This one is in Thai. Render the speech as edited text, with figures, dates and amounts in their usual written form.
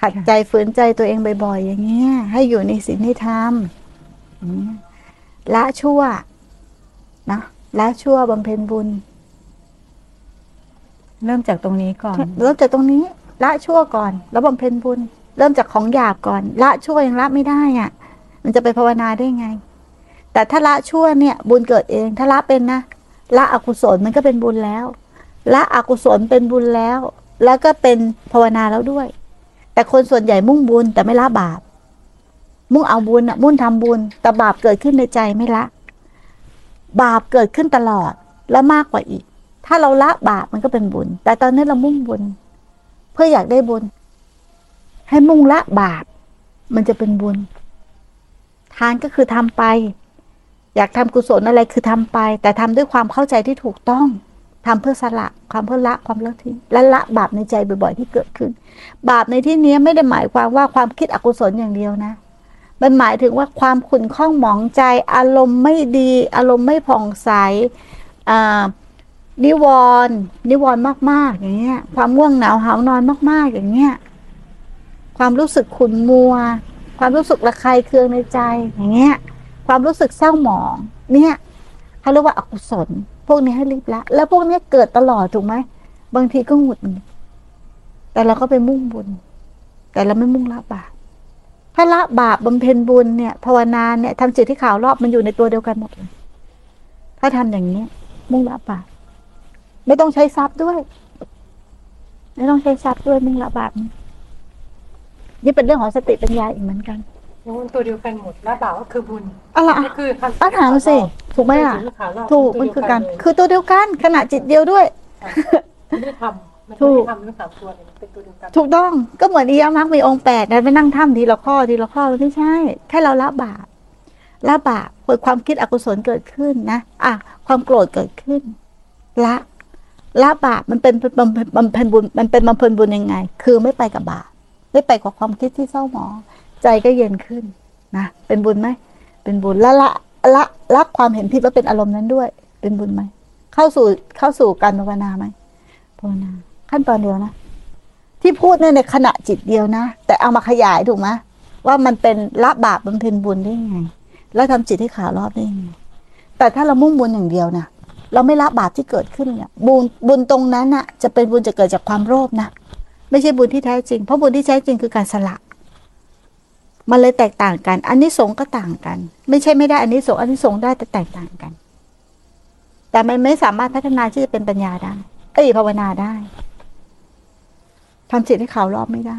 ขัดใจฝืนใจตัวเองบ่อยๆอย่างเงี้ยให้อยู่ในศีลในธรรมละชั่วนะละชั่วบำเพ็ญบุญเริ่มจากตรงนี้ก่อนเริ่มจากตรงนี้ละชั่วก่อนแล้วบำเพ็ญบุญเริ่มจากของหยาบก่อนละชั่วยังละไม่ได้อ่ะมันจะไปภาวนาได้ไงแต่ถ้าละชั่วเนี่ยบุญเกิดเองถ้าละเป็นนะละอกุศลมันก็เป็นบุญแล้วละอกุศลเป็นบุญแล้วแล้วก็เป็นภาวนาแล้วด้วยแต่คนส่วนใหญ่มุ่งบุญแต่ไม่ละบาปมุ่งเอาบุญอ่ะมุ่งทำบุญแต่บาปเกิดขึ้นในใจไม่ละบาปเกิดขึ้นตลอดและมากกว่าอีกถ้าเราละบาปมันก็เป็นบุญแต่ตอนนี้เรามุ่งบุญเพื่ออยากได้บุญให้มุ่งละบาปมันจะเป็นบุญทานก็คือทำไปอยากทำกุศลอะไรคือทำไปแต่ทำด้วยความเข้าใจที่ถูกต้องทำเพื่อสละความเพื่อละความเลิกทิ้งและละบาปในใจบ่อยๆที่เกิดขึ้นบาปในที่นี้ไม่ได้หมายความว่าความคิดอกุศลอย่างเดียวนะมันหมายถึงว่าความขุ่นข้องหมองใจอารมณ์ไม่ดีอารมณ์ไม่ผ่องใสนิวรณ์มากๆอย่างเงี้ยความง่วงเหงาหาวนอนมากๆอย่างเงี้ยความรู้สึกขุ่นมัวความรู้สึกระคายเคืองในใจอย่างเงี้ยความรู้สึกเศร้าหมองเนี่ยเขาเรียกว่าอกุศลพวกนี้ให้รีบละแล้วพวกนี้เกิดตลอดถูกไหมบางทีก็หงุดหงิดแต่เราก็ไปมุ่งบุญแต่เราไม่มุ่งละบาปถ้าละบาปบำเพ็ญบุญเนี่ยภาวนาเนี่ยทำจิตที่ขาวรอบมันอยู่ในตัวเดียวกันหมดเลยถ้าทำอย่างนี้มุ่งละบาปไม่ต้องใช้ทรัพย์ด้วยไม่ต้องใช้ทรัพย์ด้วยมุ่งละบาปนี่เป็นเรื่องของสติปัญญาอีกเหมือนกันมันตัวเดียวกันหมดละบาปก็คือบุญอะไรก็คืออาถรรพ์สิถูกไหมล่ะถูกมันคือกันคือตัวเดียวกันขณะจิตเดียวด้วยไม่ทำถูกไม่ทำตัวเนี่ยเป็นตัวเดียวกันถูกต้องก็เหมือนอิยามรรคมีองค์8นะไปนั่งถ้ำทีละข้อทีละข้อมันไม่ใช่แค่เราละบาปเกิดความคิดอกุศลเกิดขึ้นนะอ่ะความโกรธเกิดขึ้นละบาปมันเป็นบำเพ็ญบุญมันเป็นบำเพ็ญบุญยังไงคือไม่ไปกับบาปไม่ไปกับความคิดที่เศร้าหมองใจก็เย็นขึ้นนะเป็นบุญไหมเป็นบุญละละความเห็นผิดว่าเป็นอารมณ์นั้นด้วยเป็นบุญไหมเข้าสู่การภาวนาไหมภาวนาขั้นตอนเดียวนะที่พูดเนี่ยในขณะจิตเดียวนะแต่เอามาขยายถูกไหมว่ามันเป็นละบาปบำเพ็ญบุญได้ยังไงแล้วทำจิตให้ขาวรอบได้ยังไงแต่ถ้าเรามุ่งบุญอย่างเดียวนะเราไม่ละบาปที่เกิดขึ้นเนี่ยบุญตรงนั้นน่ะจะเป็นบุญจะเกิดจากความโลภนะไม่ใช่บุญที่แท้จริงเพราะบุญที่แท้จริงคือการสละมันเลยแตกต่างกันอานิสงส์ก็ต่างกันไม่ใช่ไม่ได้อานิสงส์ได้แต่แตกต่างกันแต่มันไม่สามารถพัฒนาที่จะเป็นปัญญาได้ภาวนาได้ทำจิตให้ขาวรอบไม่ได้